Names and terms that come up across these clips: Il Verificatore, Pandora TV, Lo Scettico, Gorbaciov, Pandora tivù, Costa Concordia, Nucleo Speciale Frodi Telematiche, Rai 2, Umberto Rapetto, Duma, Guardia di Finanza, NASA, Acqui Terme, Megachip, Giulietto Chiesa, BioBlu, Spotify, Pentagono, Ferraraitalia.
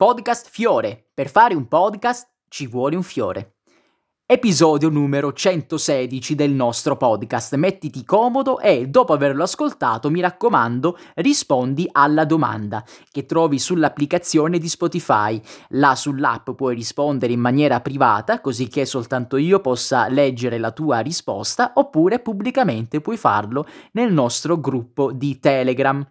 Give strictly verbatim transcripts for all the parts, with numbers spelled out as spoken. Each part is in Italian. Podcast Fiore. Per fare un podcast ci vuole un fiore. Episodio numero centosedici del nostro podcast. Mettiti comodo e, dopo averlo ascoltato, mi raccomando, rispondi alla domanda che trovi sull'applicazione di Spotify. Là sull'app puoi rispondere in maniera privata, così che soltanto io possa leggere la tua risposta, oppure pubblicamente puoi farlo nel nostro gruppo di Telegram.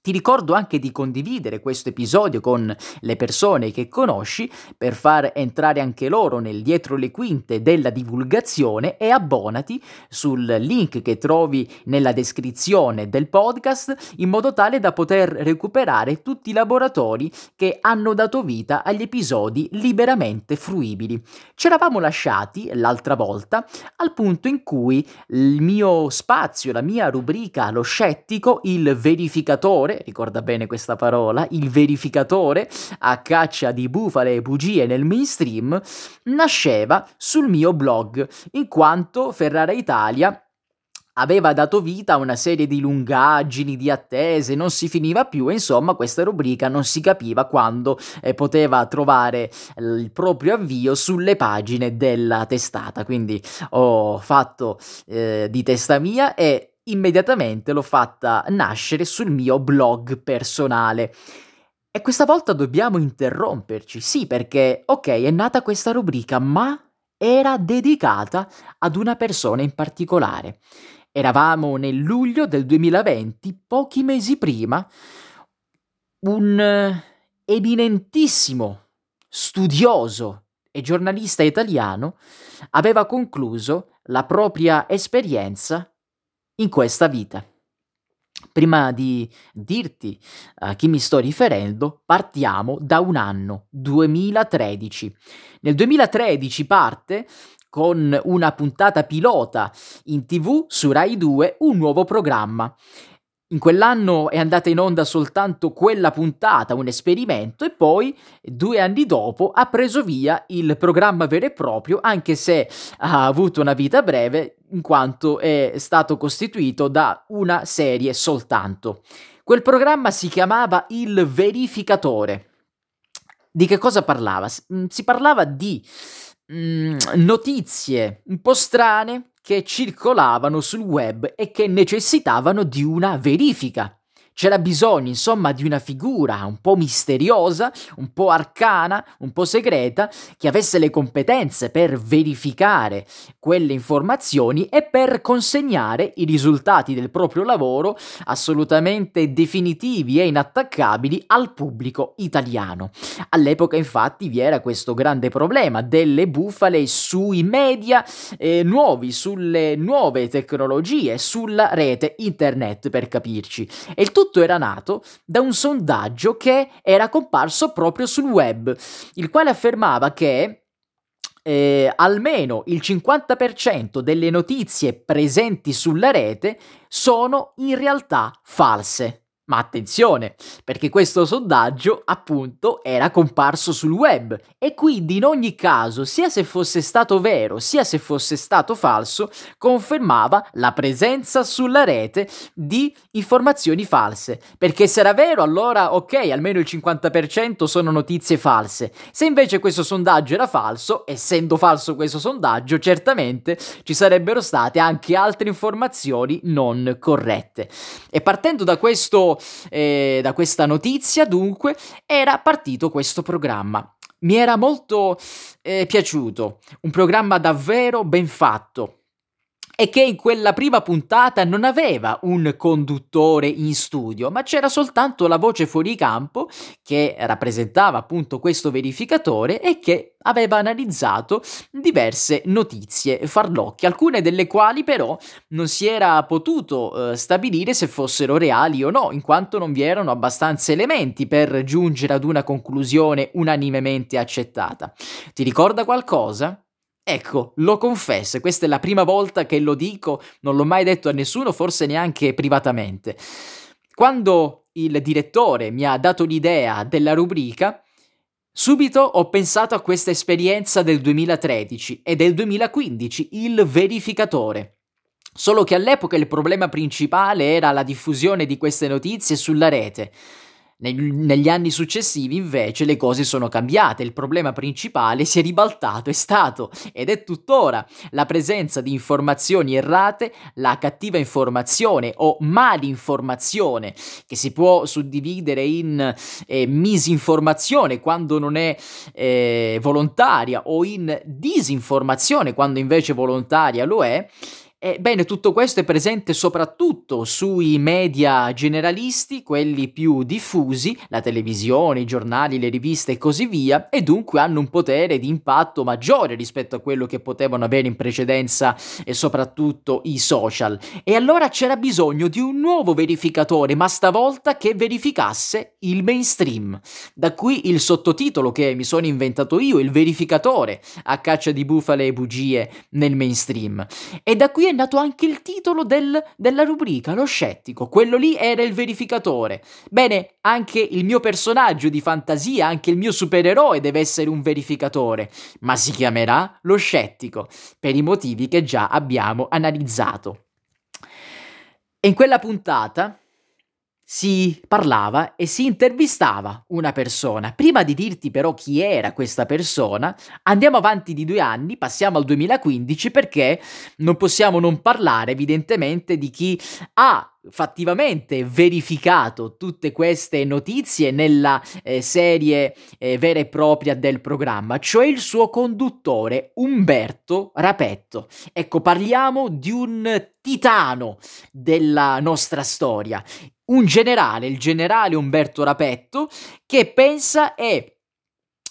Ti ricordo anche di condividere questo episodio con le persone che conosci per far entrare anche loro nel dietro le quinte della divulgazione, e abbonati sul link che trovi nella descrizione del podcast, in modo tale da poter recuperare tutti i laboratori che hanno dato vita agli episodi liberamente fruibili. Ci eravamo lasciati l'altra volta al punto in cui il mio spazio, la mia rubrica Lo Scettico, il verificatore, ricorda bene questa parola, il verificatore a caccia di bufale e bugie nel mainstream, nasceva sul mio blog, in quanto Ferraraitalia aveva dato vita a una serie di lungaggini, di attese, non si finiva più, e insomma questa rubrica non si capiva quando eh, poteva trovare il proprio avvio sulle pagine della testata. Quindi ho fatto eh, di testa mia e immediatamente l'ho fatta nascere sul mio blog personale. E questa volta dobbiamo interromperci, sì, perché ok, è nata questa rubrica, ma era dedicata ad una persona in particolare. Eravamo nel luglio del duemilaventi, pochi mesi prima, un eminentissimo studioso e giornalista italiano aveva concluso la propria esperienza in questa vita. Prima di dirti a chi mi sto riferendo, partiamo da un anno, duemilatredici. Nel duemilatredici parte con una puntata pilota in tivù su Rai due un nuovo programma. In quell'anno è andata in onda soltanto quella puntata, un esperimento, e poi due anni dopo ha preso via il programma vero e proprio, anche se ha avuto una vita breve, in quanto è stato costituito da una serie soltanto. Quel programma si chiamava Il Verificatore. Di che cosa parlava? Si parlava di mm, notizie un po' strane che circolavano sul web e che necessitavano di una verifica. C'era bisogno, insomma, di una figura un po' misteriosa, un po' arcana, un po' segreta, che avesse le competenze per verificare quelle informazioni e per consegnare i risultati del proprio lavoro, assolutamente definitivi e inattaccabili, al pubblico italiano. All'epoca, infatti, vi era questo grande problema delle bufale sui media eh, nuovi, sulle nuove tecnologie, sulla rete internet, per capirci. E il tutto era nato da un sondaggio che era comparso proprio sul web, il quale affermava che eh, almeno il cinquanta per cento delle notizie presenti sulla rete sono in realtà false. Ma attenzione, perché questo sondaggio, appunto, era comparso sul web, e quindi in ogni caso, sia se fosse stato vero, sia se fosse stato falso, confermava la presenza sulla rete di informazioni false. Perché se era vero, allora ok, almeno il cinquanta per cento sono notizie false. Se invece questo sondaggio era falso, essendo falso questo sondaggio, certamente ci sarebbero state anche altre informazioni non corrette. E partendo da questo Eh, da questa notizia, dunque, era partito questo programma. Mi era molto eh, piaciuto, un programma davvero ben fatto, e che in quella prima puntata non aveva un conduttore in studio, ma c'era soltanto la voce fuoricampo che rappresentava appunto questo verificatore, e che aveva analizzato diverse notizie farlocche, alcune delle quali però non si era potuto eh, stabilire se fossero reali o no, in quanto non vi erano abbastanza elementi per giungere ad una conclusione unanimemente accettata. Ti ricorda qualcosa? Ecco, lo confesso, questa è la prima volta che lo dico, non l'ho mai detto a nessuno, forse neanche privatamente. Quando il direttore mi ha dato l'idea della rubrica, subito ho pensato a questa esperienza del duemilatredici e del duemilaquindici, il verificatore. Solo che all'epoca il problema principale era la diffusione di queste notizie sulla rete. Negli anni successivi invece le cose sono cambiate, il problema principale si è ribaltato, è stato ed è tuttora la presenza di informazioni errate, la cattiva informazione o malinformazione, che si può suddividere in eh, misinformazione quando non è eh, volontaria o in disinformazione quando invece volontaria lo è. Ebbene, tutto questo è presente soprattutto sui media generalisti, quelli più diffusi, la televisione, i giornali, le riviste e così via, e dunque hanno un potere di impatto maggiore rispetto a quello che potevano avere in precedenza e soprattutto i social. E allora c'era bisogno di un nuovo verificatore, ma stavolta che verificasse il mainstream. Da qui il sottotitolo che mi sono inventato io, Il Verificatore, a caccia di bufale e bugie nel mainstream. E da qui è nato anche il titolo del, della rubrica, Lo Scettico. Quello lì era il verificatore. Bene, anche il mio personaggio di fantasia, anche il mio supereroe deve essere un verificatore, ma si chiamerà Lo Scettico, per i motivi che già abbiamo analizzato. E in quella puntata si parlava e si intervistava una persona. Prima di dirti però chi era questa persona, andiamo avanti di due anni, passiamo al duemilaquindici, perché non possiamo non parlare evidentemente di chi ha fattivamente verificato tutte queste notizie nella eh, serie eh, vera e propria del programma, cioè il suo conduttore Umberto Rapetto. Ecco, parliamo di un titano della nostra storia, un generale, il generale Umberto Rapetto, che pensa è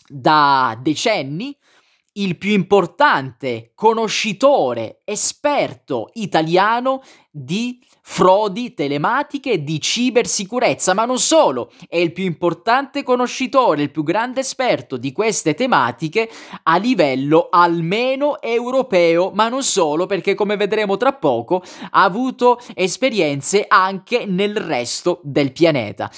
da decenni il più importante conoscitore, esperto italiano di frodi telematiche, di cibersicurezza, ma non solo, è il più importante conoscitore, il più grande esperto di queste tematiche a livello almeno europeo, ma non solo, perché come vedremo tra poco ha avuto esperienze anche nel resto del pianeta.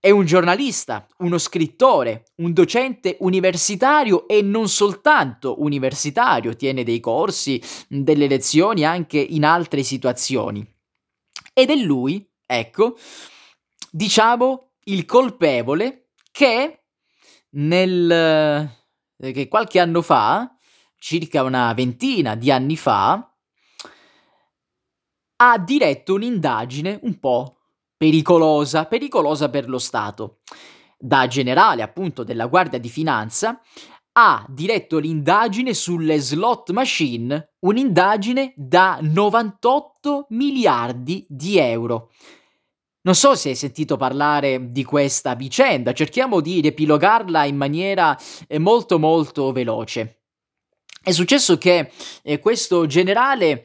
È un giornalista, uno scrittore, un docente universitario e non soltanto universitario, tiene dei corsi, delle lezioni anche in altre situazioni. Ed è lui, ecco, diciamo il colpevole che nel che qualche anno fa, circa una ventina di anni fa, ha diretto un'indagine un po' pericolosa, pericolosa per lo Stato. Da generale, appunto, della Guardia di Finanza, ha diretto l'indagine sulle slot machine, un'indagine da novantotto miliardi di euro. Non so se hai sentito parlare di questa vicenda, cerchiamo di riepilogarla in maniera molto molto veloce. È successo che eh, questo generale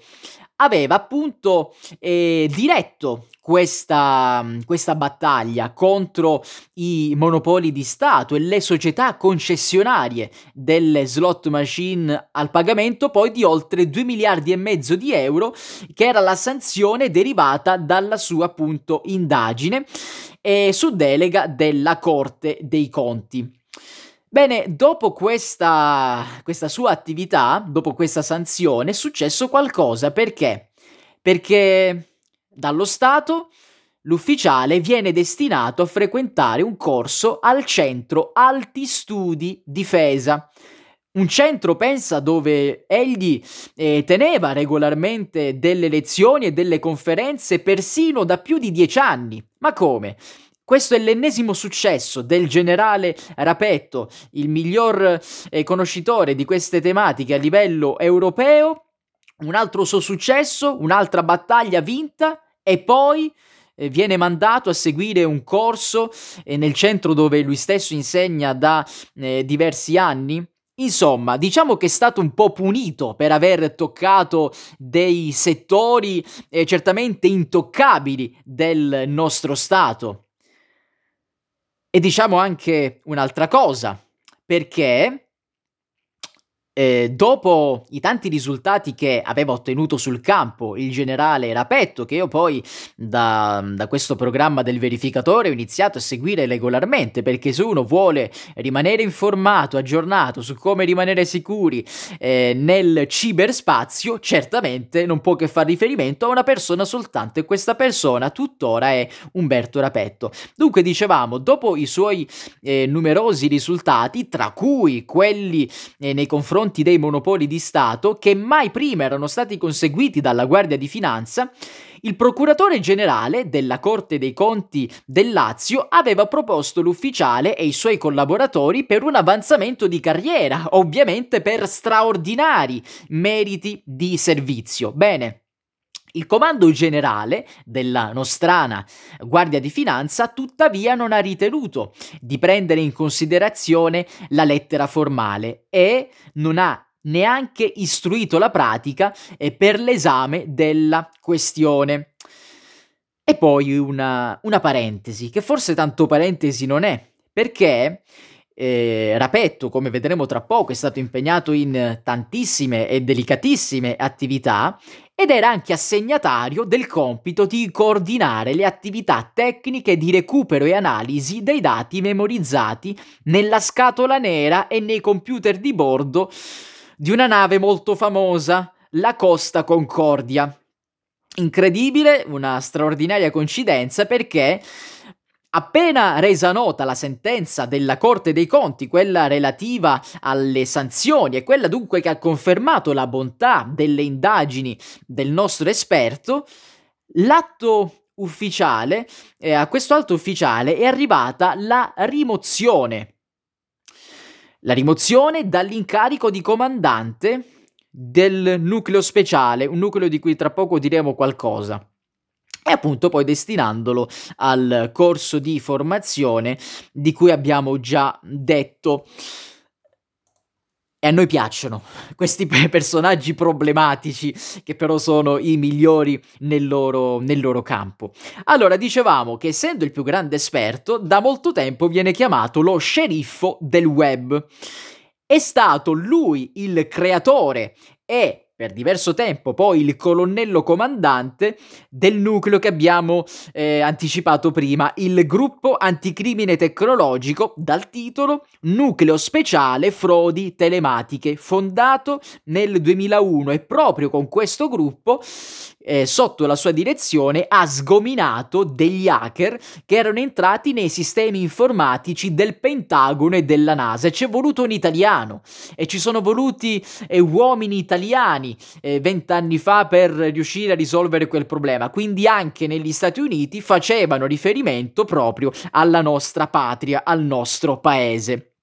aveva appunto eh, diretto questa, questa battaglia contro i monopoli di Stato e le società concessionarie delle slot machine al pagamento poi di oltre due miliardi e mezzo di euro, che era la sanzione derivata dalla sua appunto indagine eh, su delega della Corte dei Conti. Bene, dopo questa, questa sua attività, dopo questa sanzione, è successo qualcosa. Perché? Perché dallo Stato l'ufficiale viene destinato a frequentare un corso al centro Alti Studi Difesa. Un centro, pensa, dove egli eh, teneva regolarmente delle lezioni e delle conferenze persino da più di dieci anni. Ma come? Questo è l'ennesimo successo del generale Rapetto, il miglior eh, conoscitore di queste tematiche a livello europeo, un altro suo successo, un'altra battaglia vinta, e poi eh, viene mandato a seguire un corso eh, nel centro dove lui stesso insegna da eh, diversi anni. Insomma, diciamo che è stato un po' punito per aver toccato dei settori eh, certamente intoccabili del nostro Stato. E diciamo anche un'altra cosa, perché Eh, dopo i tanti risultati che aveva ottenuto sul campo il generale Rapetto, che io poi da, da questo programma del Verificatore ho iniziato a seguire regolarmente, perché se uno vuole rimanere informato, aggiornato su come rimanere sicuri eh, nel ciberspazio, certamente non può che far riferimento a una persona soltanto, e questa persona tuttora è Umberto Rapetto. Dunque, dicevamo, dopo i suoi eh, numerosi risultati, tra cui quelli eh, nei confronti dei monopoli di Stato, che mai prima erano stati conseguiti dalla Guardia di Finanza, il procuratore generale della Corte dei Conti del Lazio aveva proposto l'ufficiale e i suoi collaboratori per un avanzamento di carriera, ovviamente per straordinari meriti di servizio. Bene. Il comando generale della nostrana Guardia di Finanza tuttavia non ha ritenuto di prendere in considerazione la lettera formale e non ha neanche istruito la pratica per l'esame della questione. E poi una, una parentesi, che forse tanto parentesi non è, perché Eh, Rapetto, come vedremo tra poco, è stato impegnato in tantissime e delicatissime attività ed era anche assegnatario del compito di coordinare le attività tecniche di recupero e analisi dei dati memorizzati nella scatola nera e nei computer di bordo di una nave molto famosa, la Costa Concordia. Incredibile, una straordinaria coincidenza, perché appena resa nota la sentenza della Corte dei Conti, quella relativa alle sanzioni, e quella dunque che ha confermato la bontà delle indagini del nostro esperto, l'atto ufficiale, eh, a questo alto ufficiale è arrivata la rimozione. La rimozione dall'incarico di comandante del nucleo speciale, un nucleo di cui tra poco diremo qualcosa. E appunto poi destinandolo al corso di formazione di cui abbiamo già detto. E a noi piacciono questi personaggi problematici, che però sono i migliori nel loro, nel loro campo. Allora, dicevamo che, essendo il più grande esperto, da molto tempo viene chiamato lo sceriffo del web. È stato lui il creatore e, per diverso tempo, poi il colonnello comandante del nucleo che abbiamo eh, anticipato prima, il gruppo anticrimine tecnologico dal titolo Nucleo Speciale Frodi Telematiche, fondato nel duemilauno, e proprio con questo gruppo, eh, sotto la sua direzione, ha sgominato degli hacker che erano entrati nei sistemi informatici del Pentagono e della NASA. E c'è voluto un italiano e ci sono voluti eh, uomini italiani vent'anni fa per riuscire a risolvere quel problema. Quindi anche negli Stati Uniti facevano riferimento proprio alla nostra patria, al nostro paese.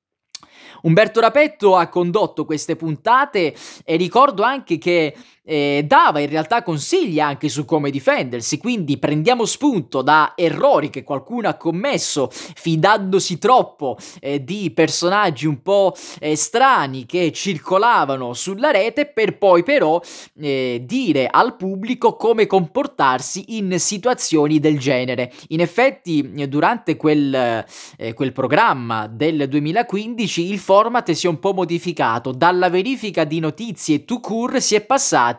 Umberto Rapetto ha condotto queste puntate e ricordo anche che eh, dava in realtà consigli anche su come difendersi, quindi prendiamo spunto da errori che qualcuno ha commesso fidandosi troppo eh, di personaggi un po' eh, strani che circolavano sulla rete, per poi però eh, dire al pubblico come comportarsi in situazioni del genere. In effetti eh, durante quel, eh, quel programma del duemilaquindici il format si è un po' modificato: dalla verifica di notizie to cure si è passati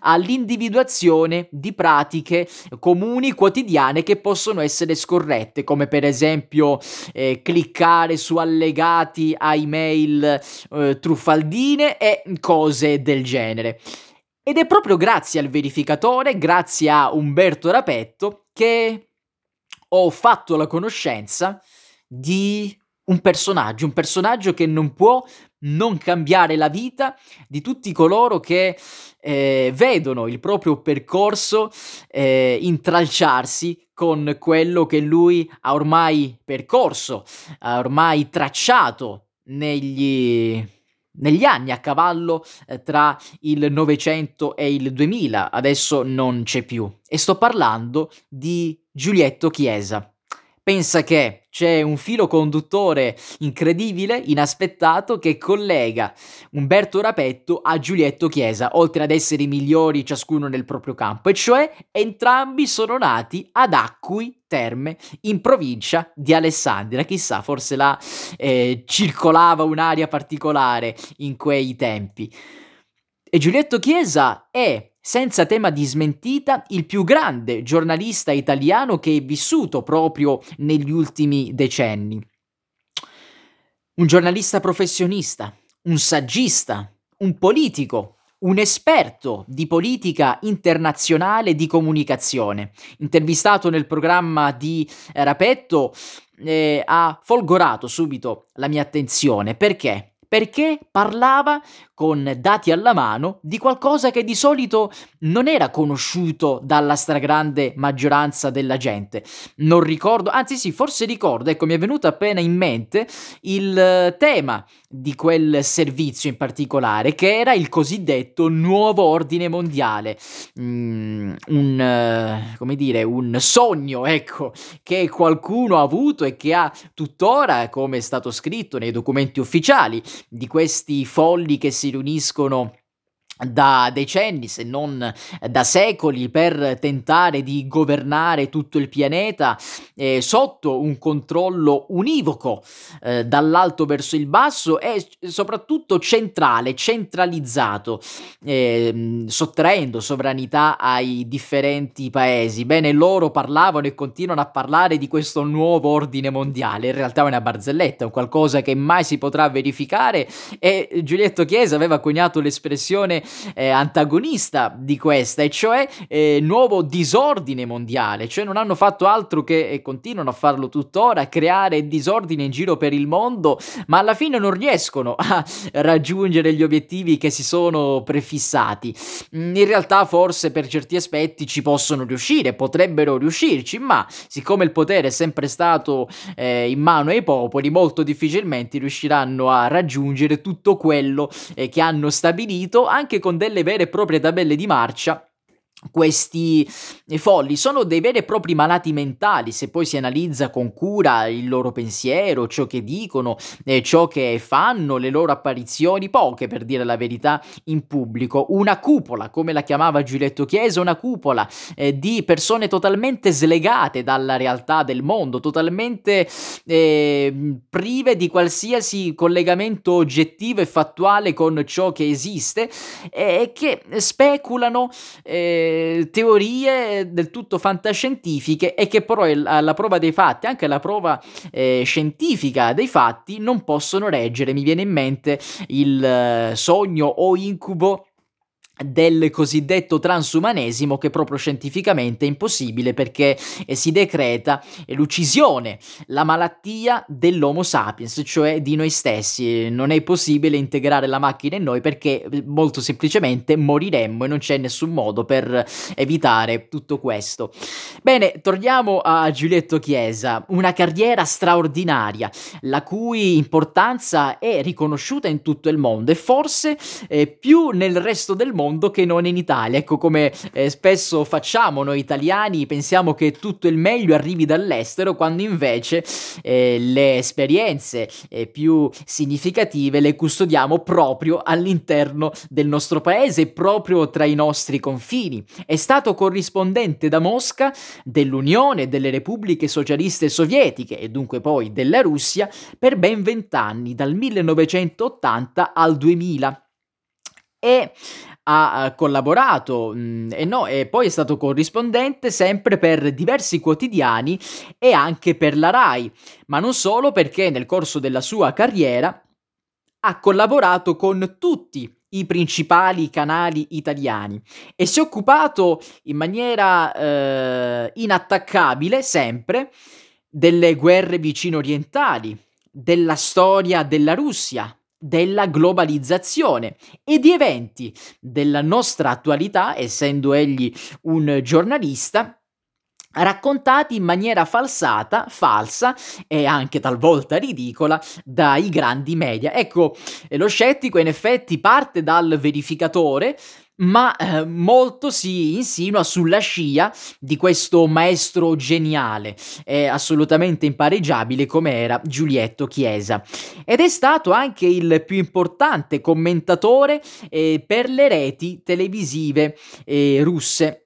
all'individuazione di pratiche comuni quotidiane che possono essere scorrette, come per esempio eh, cliccare su allegati a email eh, truffaldine e cose del genere. Ed è proprio grazie al Verificatore, grazie a Umberto Rapetto, che ho fatto la conoscenza di Un personaggio, un personaggio che non può non cambiare la vita di tutti coloro che eh, vedono il proprio percorso eh, intralciarsi con quello che lui ha ormai percorso, ha ormai tracciato negli... negli anni a cavallo eh, tra il Novecento e il duemila. Adesso non c'è più, e sto parlando di Giulietto Chiesa. Pensa che C'è un filo conduttore incredibile, inaspettato, che collega Umberto Rapetto a Giulietto Chiesa, oltre ad essere i migliori ciascuno nel proprio campo, e cioè entrambi sono nati ad Acqui Terme, in provincia di Alessandria. Chissà, forse là eh, circolava un'area particolare in quei tempi. E Giulietto Chiesa è, senza tema di smentita, il più grande giornalista italiano che è vissuto proprio negli ultimi decenni. Un giornalista professionista, un saggista, un politico, un esperto di politica internazionale e di comunicazione. Intervistato nel programma di Rapetto, eh, ha folgorato subito la mia attenzione. Perché? Perché parlava con dati alla mano di qualcosa che di solito non era conosciuto dalla stragrande maggioranza della gente. Non ricordo, anzi sì, forse ricordo, ecco, mi è venuto appena in mente il tema di quel servizio in particolare, che era il cosiddetto nuovo ordine mondiale, mm, un, come dire, un sogno, ecco, che qualcuno ha avuto e che ha tuttora, come è stato scritto nei documenti ufficiali, di questi folli che si riuniscono da decenni, se non da secoli, per tentare di governare tutto il pianeta eh, sotto un controllo univoco, eh, dall'alto verso il basso, e soprattutto centrale, centralizzato, eh, sottraendo sovranità ai differenti paesi. Bene, loro parlavano e continuano a parlare di questo nuovo ordine mondiale. In realtà è una barzelletta, è qualcosa che mai si potrà verificare, e Giulietto Chiesa aveva coniato l'espressione Eh, antagonista di questa, e cioè eh, nuovo disordine mondiale. Cioè non hanno fatto altro che, e continuano a farlo tuttora, creare disordine in giro per il mondo, ma alla fine non riescono a raggiungere gli obiettivi che si sono prefissati. In realtà forse per certi aspetti ci possono riuscire, potrebbero riuscirci, ma siccome il potere è sempre stato eh, in mano ai popoli, molto difficilmente riusciranno a raggiungere tutto quello eh, che hanno stabilito, anche con delle vere e proprie tabelle di marcia. Questi folli sono dei veri e propri malati mentali, se poi si analizza con cura il loro pensiero, ciò che dicono, eh, ciò che fanno, le loro apparizioni, poche per dire la verità in pubblico. Una cupola, come la chiamava Giulietto Chiesa, una cupola eh, di persone totalmente slegate dalla realtà del mondo, totalmente eh, prive di qualsiasi collegamento oggettivo e fattuale con ciò che esiste, e eh, che speculano eh, teorie del tutto fantascientifiche, e che però alla prova dei fatti, anche alla prova eh, scientifica dei fatti, non possono reggere. Mi viene in mente il eh, sogno o incubo del cosiddetto transumanesimo, che proprio scientificamente è impossibile, perché eh, si decreta eh, l'uccisione, la malattia dell'homo sapiens, cioè di noi stessi. Non è possibile integrare la macchina in noi, perché molto semplicemente moriremmo, e non c'è nessun modo per evitare tutto questo. Bene, torniamo a Giulietto Chiesa. Una carriera straordinaria, la cui importanza è riconosciuta in tutto il mondo, e forse eh, più nel resto del mondo che non in Italia. Ecco, come eh, spesso facciamo noi italiani, pensiamo che tutto il meglio arrivi dall'estero, quando invece eh, le esperienze eh, più significative le custodiamo proprio all'interno del nostro paese, proprio tra i nostri confini. È stato corrispondente da Mosca dell'Unione delle Repubbliche Socialiste Sovietiche, e dunque poi della Russia, per ben vent'anni, dal millenovecentottanta al duemila. E ha collaborato mh, e no e poi è stato corrispondente sempre per diversi quotidiani e anche per la Rai, ma non solo, perché nel corso della sua carriera ha collaborato con tutti i principali canali italiani e si è occupato in maniera eh, inattaccabile sempre delle guerre vicino orientali, della storia della Russia, della globalizzazione e di eventi della nostra attualità, essendo egli un giornalista raccontati in maniera falsata, falsa e anche talvolta ridicola dai grandi media. Ecco, Lo Scettico in effetti parte dal Verificatore, ma eh, molto si insinua sulla scia di questo maestro geniale, eh, assolutamente impareggiabile come era Giulietto Chiesa, ed è stato anche il più importante commentatore eh, per le reti televisive eh, russe.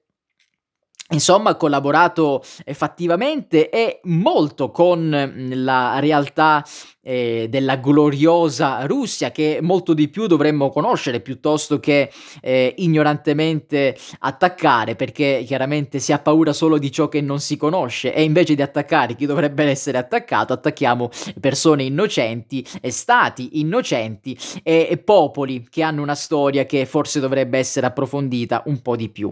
Insomma, ha collaborato fattivamente e molto con la realtà eh, della gloriosa Russia, che molto di più dovremmo conoscere piuttosto che eh, ignorantemente attaccare, perché chiaramente si ha paura solo di ciò che non si conosce, e invece di attaccare chi dovrebbe essere attaccato, attacchiamo persone innocenti, e stati innocenti e, e popoli che hanno una storia che forse dovrebbe essere approfondita un po' di più.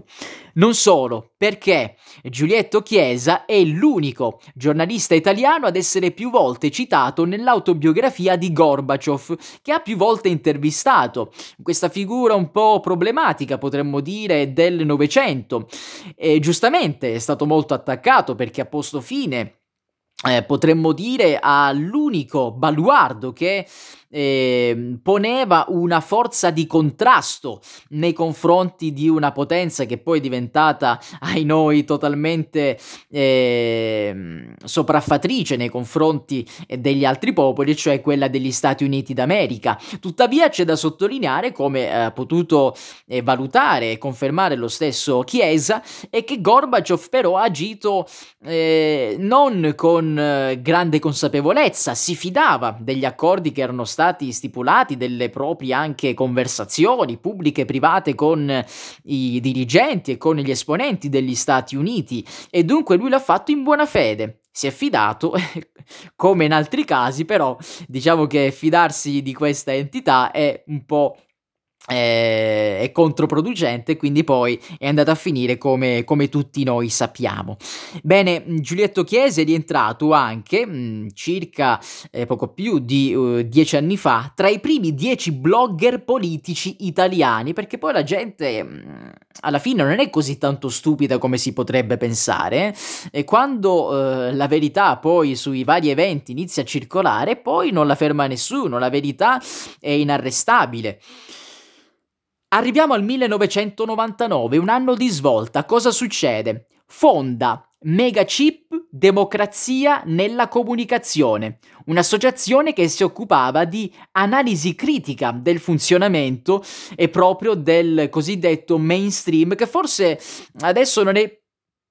Non solo, perché Giulietto Chiesa è l'unico giornalista italiano ad essere più volte citato nell'autobiografia di Gorbaciov, che ha più volte intervistato questa figura un po' problematica, potremmo dire, del Novecento. E giustamente è stato molto attaccato perché ha posto fine, eh, potremmo dire, all'unico baluardo che Eh, poneva una forza di contrasto nei confronti di una potenza che poi è diventata ai noi totalmente eh, sopraffattrice nei confronti degli altri popoli, cioè quella degli Stati Uniti d'America. Tuttavia c'è da sottolineare, come ha potuto eh, valutare e confermare lo stesso Chiesa, è che Gorbaciov però ha agito eh, non con eh, grande consapevolezza, si fidava degli accordi che erano stati stati stipulati, delle proprie anche conversazioni pubbliche e private con i dirigenti e con gli esponenti degli Stati Uniti, e dunque lui l'ha fatto in buona fede, si è fidato. Come in altri casi però diciamo che fidarsi di questa entità è un po' eh, è controproducente, quindi poi è andata a finire come, come tutti noi sappiamo. Bene, Giulietto Chiesa è rientrato anche mh, circa eh, poco più di uh, dieci anni fa tra i primi dieci blogger politici italiani, perché poi la gente mh, alla fine non è così tanto stupida come si potrebbe pensare, eh? E quando eh, la verità poi sui vari eventi inizia a circolare, poi non la ferma nessuno, la verità è inarrestabile. Arriviamo al millenovecentonovantanove, un anno di svolta. Cosa succede? Fonda Megachip, Democrazia nella Comunicazione, un'associazione che si occupava di analisi critica del funzionamento e proprio del cosiddetto mainstream, che forse adesso non è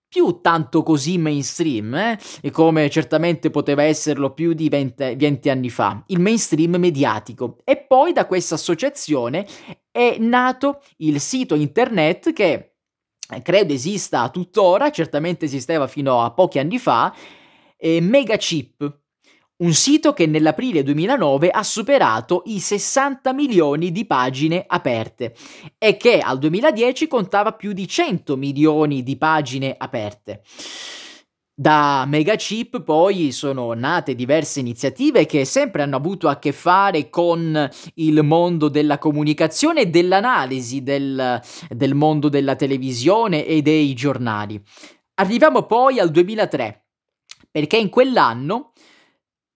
più tanto così mainstream, eh? E come certamente poteva esserlo più di venti, venti anni fa, il mainstream mediatico. E poi da questa associazione è nato il sito internet che credo esista tuttora, certamente esisteva fino a pochi anni fa, eh, Megachip, un sito che nell'aprile duemilanove ha superato i sessanta milioni di pagine aperte e che al duemiladieci contava più di cento milioni di pagine aperte. Da Megachip poi sono nate diverse iniziative che sempre hanno avuto a che fare con il mondo della comunicazione e dell'analisi del, del mondo della televisione e dei giornali. Arriviamo poi al duemilatré, perché in quell'anno,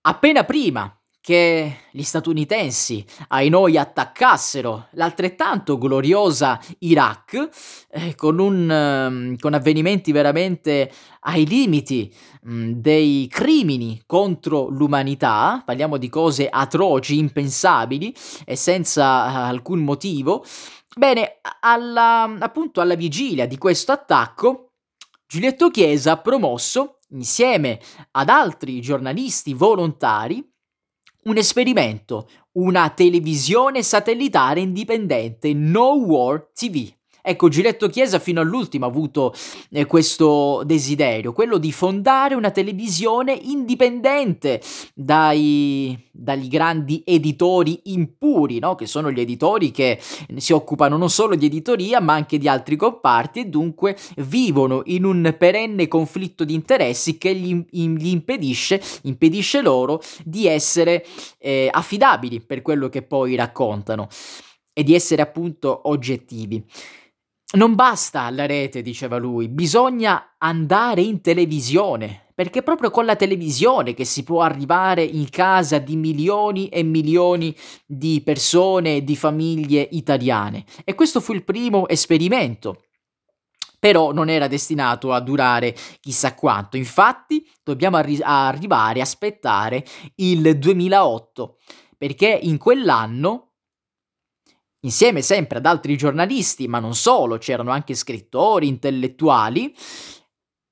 appena prima che gli statunitensi ai noi attaccassero l'altrettanto gloriosa Iraq, eh, con, un, eh, con avvenimenti veramente ai limiti mh, dei crimini contro l'umanità, parliamo di cose atroci, impensabili e senza eh, alcun motivo. Bene, alla, appunto alla vigilia di questo attacco, Giulietto Chiesa ha promosso, insieme ad altri giornalisti volontari, un esperimento, una televisione satellitare indipendente, No War ti vu. Ecco, Giulietto Chiesa fino all'ultimo ha avuto eh, questo desiderio, quello di fondare una televisione indipendente dai, dagli grandi editori impuri, no? Che sono gli editori che si occupano non solo di editoria ma anche di altri comparti, e dunque vivono in un perenne conflitto di interessi che gli, gli impedisce, impedisce loro di essere eh, affidabili per quello che poi raccontano e di essere appunto oggettivi. Non basta la rete, diceva lui, bisogna andare in televisione, perché è proprio con la televisione che si può arrivare in casa di milioni e milioni di persone e di famiglie italiane. E questo fu il primo esperimento. Però non era destinato a durare chissà quanto. Infatti dobbiamo arri- arrivare, aspettare il duemilaotto, perché in quell'anno, insieme sempre ad altri giornalisti, ma non solo, c'erano anche scrittori, intellettuali,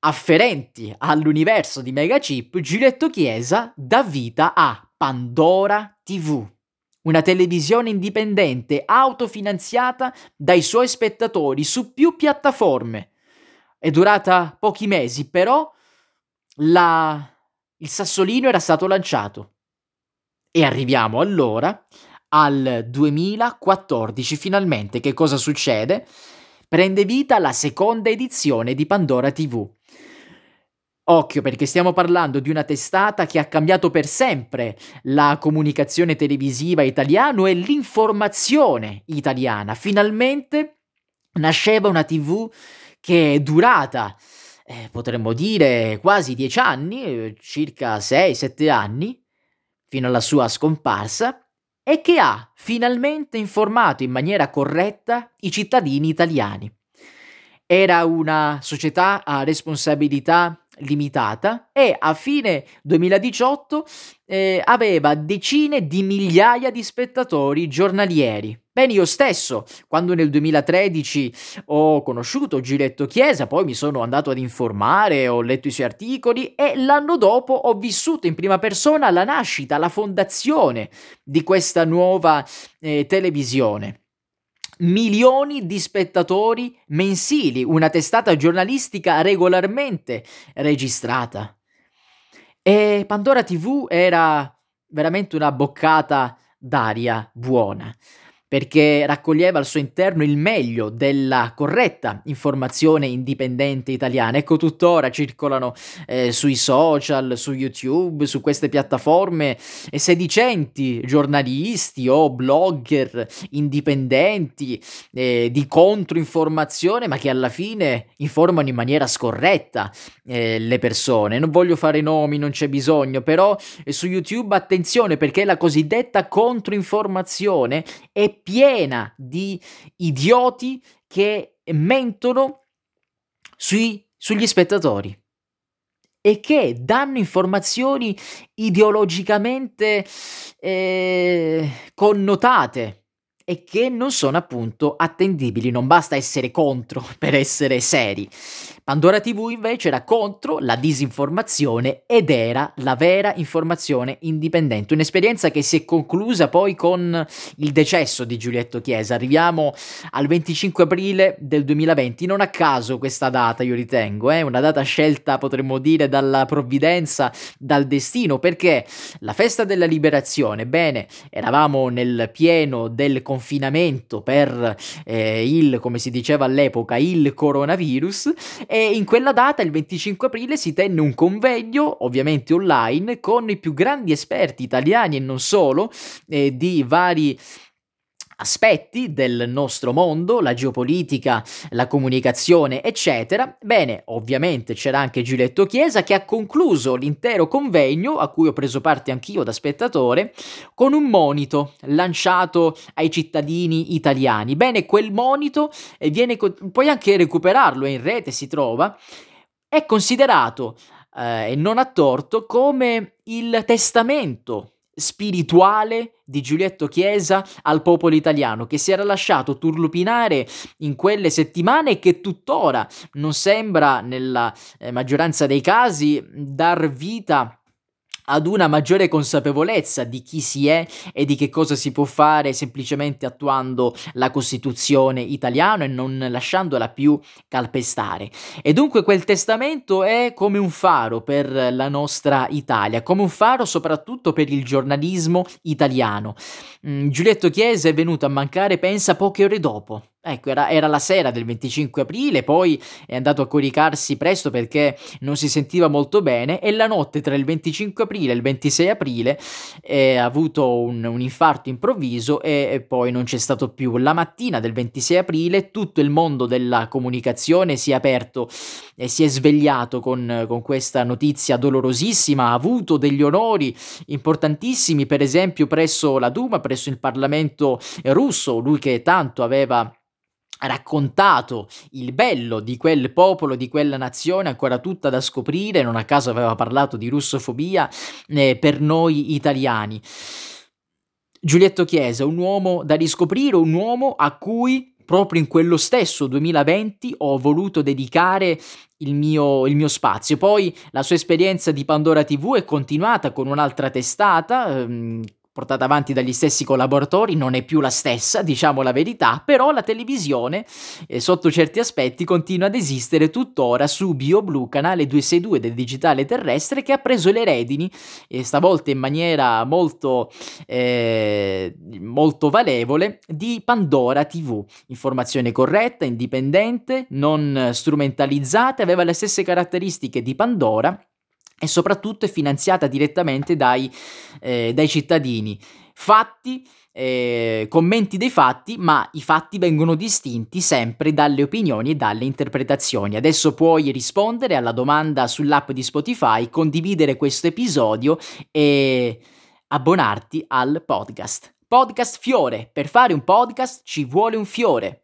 afferenti all'universo di Megachip, Giulietto Chiesa dà vita a Pandora tivù, una televisione indipendente autofinanziata dai suoi spettatori su più piattaforme. È durata pochi mesi, però la... il sassolino era stato lanciato. E arriviamo allora al duemilaquattordici, finalmente. Che cosa succede? Prende vita la seconda edizione di Pandora tivù. Occhio, perché stiamo parlando di una testata che ha cambiato per sempre la comunicazione televisiva italiana e l'informazione italiana. Finalmente nasceva una tivù che è durata, eh, potremmo dire, quasi dieci anni, circa sei sette anni, fino alla sua scomparsa, e che ha finalmente informato in maniera corretta i cittadini italiani. Era una società a responsabilità limitata e a fine duemiladiciotto eh, aveva decine di migliaia di spettatori giornalieri. Bene, io stesso, quando nel duemilatredici ho conosciuto Giulietto Chiesa, poi mi sono andato ad informare, ho letto i suoi articoli e l'anno dopo ho vissuto in prima persona la nascita, la fondazione di questa nuova eh, televisione. Milioni di spettatori mensili, una testata giornalistica regolarmente registrata. E Pandora tivù era veramente una boccata d'aria buona, perché raccoglieva al suo interno il meglio della corretta informazione indipendente italiana. Ecco, tuttora circolano eh, sui social, su YouTube, su queste piattaforme eh, sedicenti giornalisti o blogger indipendenti eh, di controinformazione, ma che alla fine informano in maniera scorretta eh, le persone. Non voglio fare nomi, non c'è bisogno, però eh, su YouTube attenzione, perché la cosiddetta controinformazione è piena di idioti che mentono sui, sugli spettatori e che danno informazioni ideologicamente eh, connotate e che non sono appunto attendibili. Non basta essere contro per essere seri. Pandora tivù invece era contro la disinformazione ed era la vera informazione indipendente, un'esperienza che si è conclusa poi con il decesso di Giulietto Chiesa. Arriviamo al venticinque aprile del duemilaventi, non a caso questa data, io ritengo, è eh, una data scelta, potremmo dire, dalla provvidenza, dal destino, perché la festa della liberazione, bene, eravamo nel pieno del confinamento per eh, il, come si diceva all'epoca, il coronavirus, e in quella data, il venticinque aprile, si tenne un convegno, ovviamente online, con i più grandi esperti italiani e non solo, eh, di vari aspetti del nostro mondo, la geopolitica, la comunicazione, eccetera. Bene, ovviamente c'era anche Giulietto Chiesa, che ha concluso l'intero convegno, a cui ho preso parte anch'io da spettatore, con un monito lanciato ai cittadini italiani. Bene, quel monito viene, puoi anche recuperarlo, in rete si trova, è considerato, eh, e non a torto, come il testamento spirituale di Giulietto Chiesa al popolo italiano, che si era lasciato turlupinare in quelle settimane e che tuttora non sembra, nella maggioranza dei casi, dar vita ad una maggiore consapevolezza di chi si è e di che cosa si può fare semplicemente attuando la Costituzione italiana e non lasciandola più calpestare. E dunque quel testamento è come un faro per la nostra Italia, come un faro soprattutto per il giornalismo italiano. Mm, Giulietto Chiesa è venuto a mancare, pensa, poche ore dopo Ecco, era, era la sera del venticinque aprile, poi è andato a coricarsi presto perché non si sentiva molto bene, e la notte tra il venticinque aprile e il ventisei aprile eh, ha avuto un, un infarto improvviso e, e poi non c'è stato più. La mattina del ventisei aprile tutto il mondo della comunicazione si è aperto e si è svegliato con, con questa notizia dolorosissima. Ha avuto degli onori importantissimi, per esempio presso la Duma, presso il Parlamento russo, lui che tanto aveva raccontato il bello di quel popolo, di quella nazione ancora tutta da scoprire, non a caso aveva parlato di russofobia eh, per noi italiani. Giulietto Chiesa, un uomo da riscoprire, un uomo a cui proprio in quello stesso duemilaventi ho voluto dedicare il mio, il mio spazio. Poi la sua esperienza di Pandora tivù è continuata con un'altra testata, ehm, portata avanti dagli stessi collaboratori, non è più la stessa, diciamo la verità, però la televisione eh, sotto certi aspetti continua ad esistere tuttora su BioBlu, canale duecentossentadue del digitale terrestre, che ha preso le redini eh, stavolta in maniera molto eh, molto valevole di Pandora tivù. Informazione corretta, indipendente, non strumentalizzata, aveva le stesse caratteristiche di Pandora e soprattutto è finanziata direttamente dai, eh, dai cittadini. Fatti, eh, commenti dei fatti, ma i fatti vengono distinti sempre dalle opinioni e dalle interpretazioni. Adesso puoi rispondere alla domanda sull'app di Spotify, condividere questo episodio e abbonarti al podcast. Podcast fiore. Per fare un podcast ci vuole un fiore.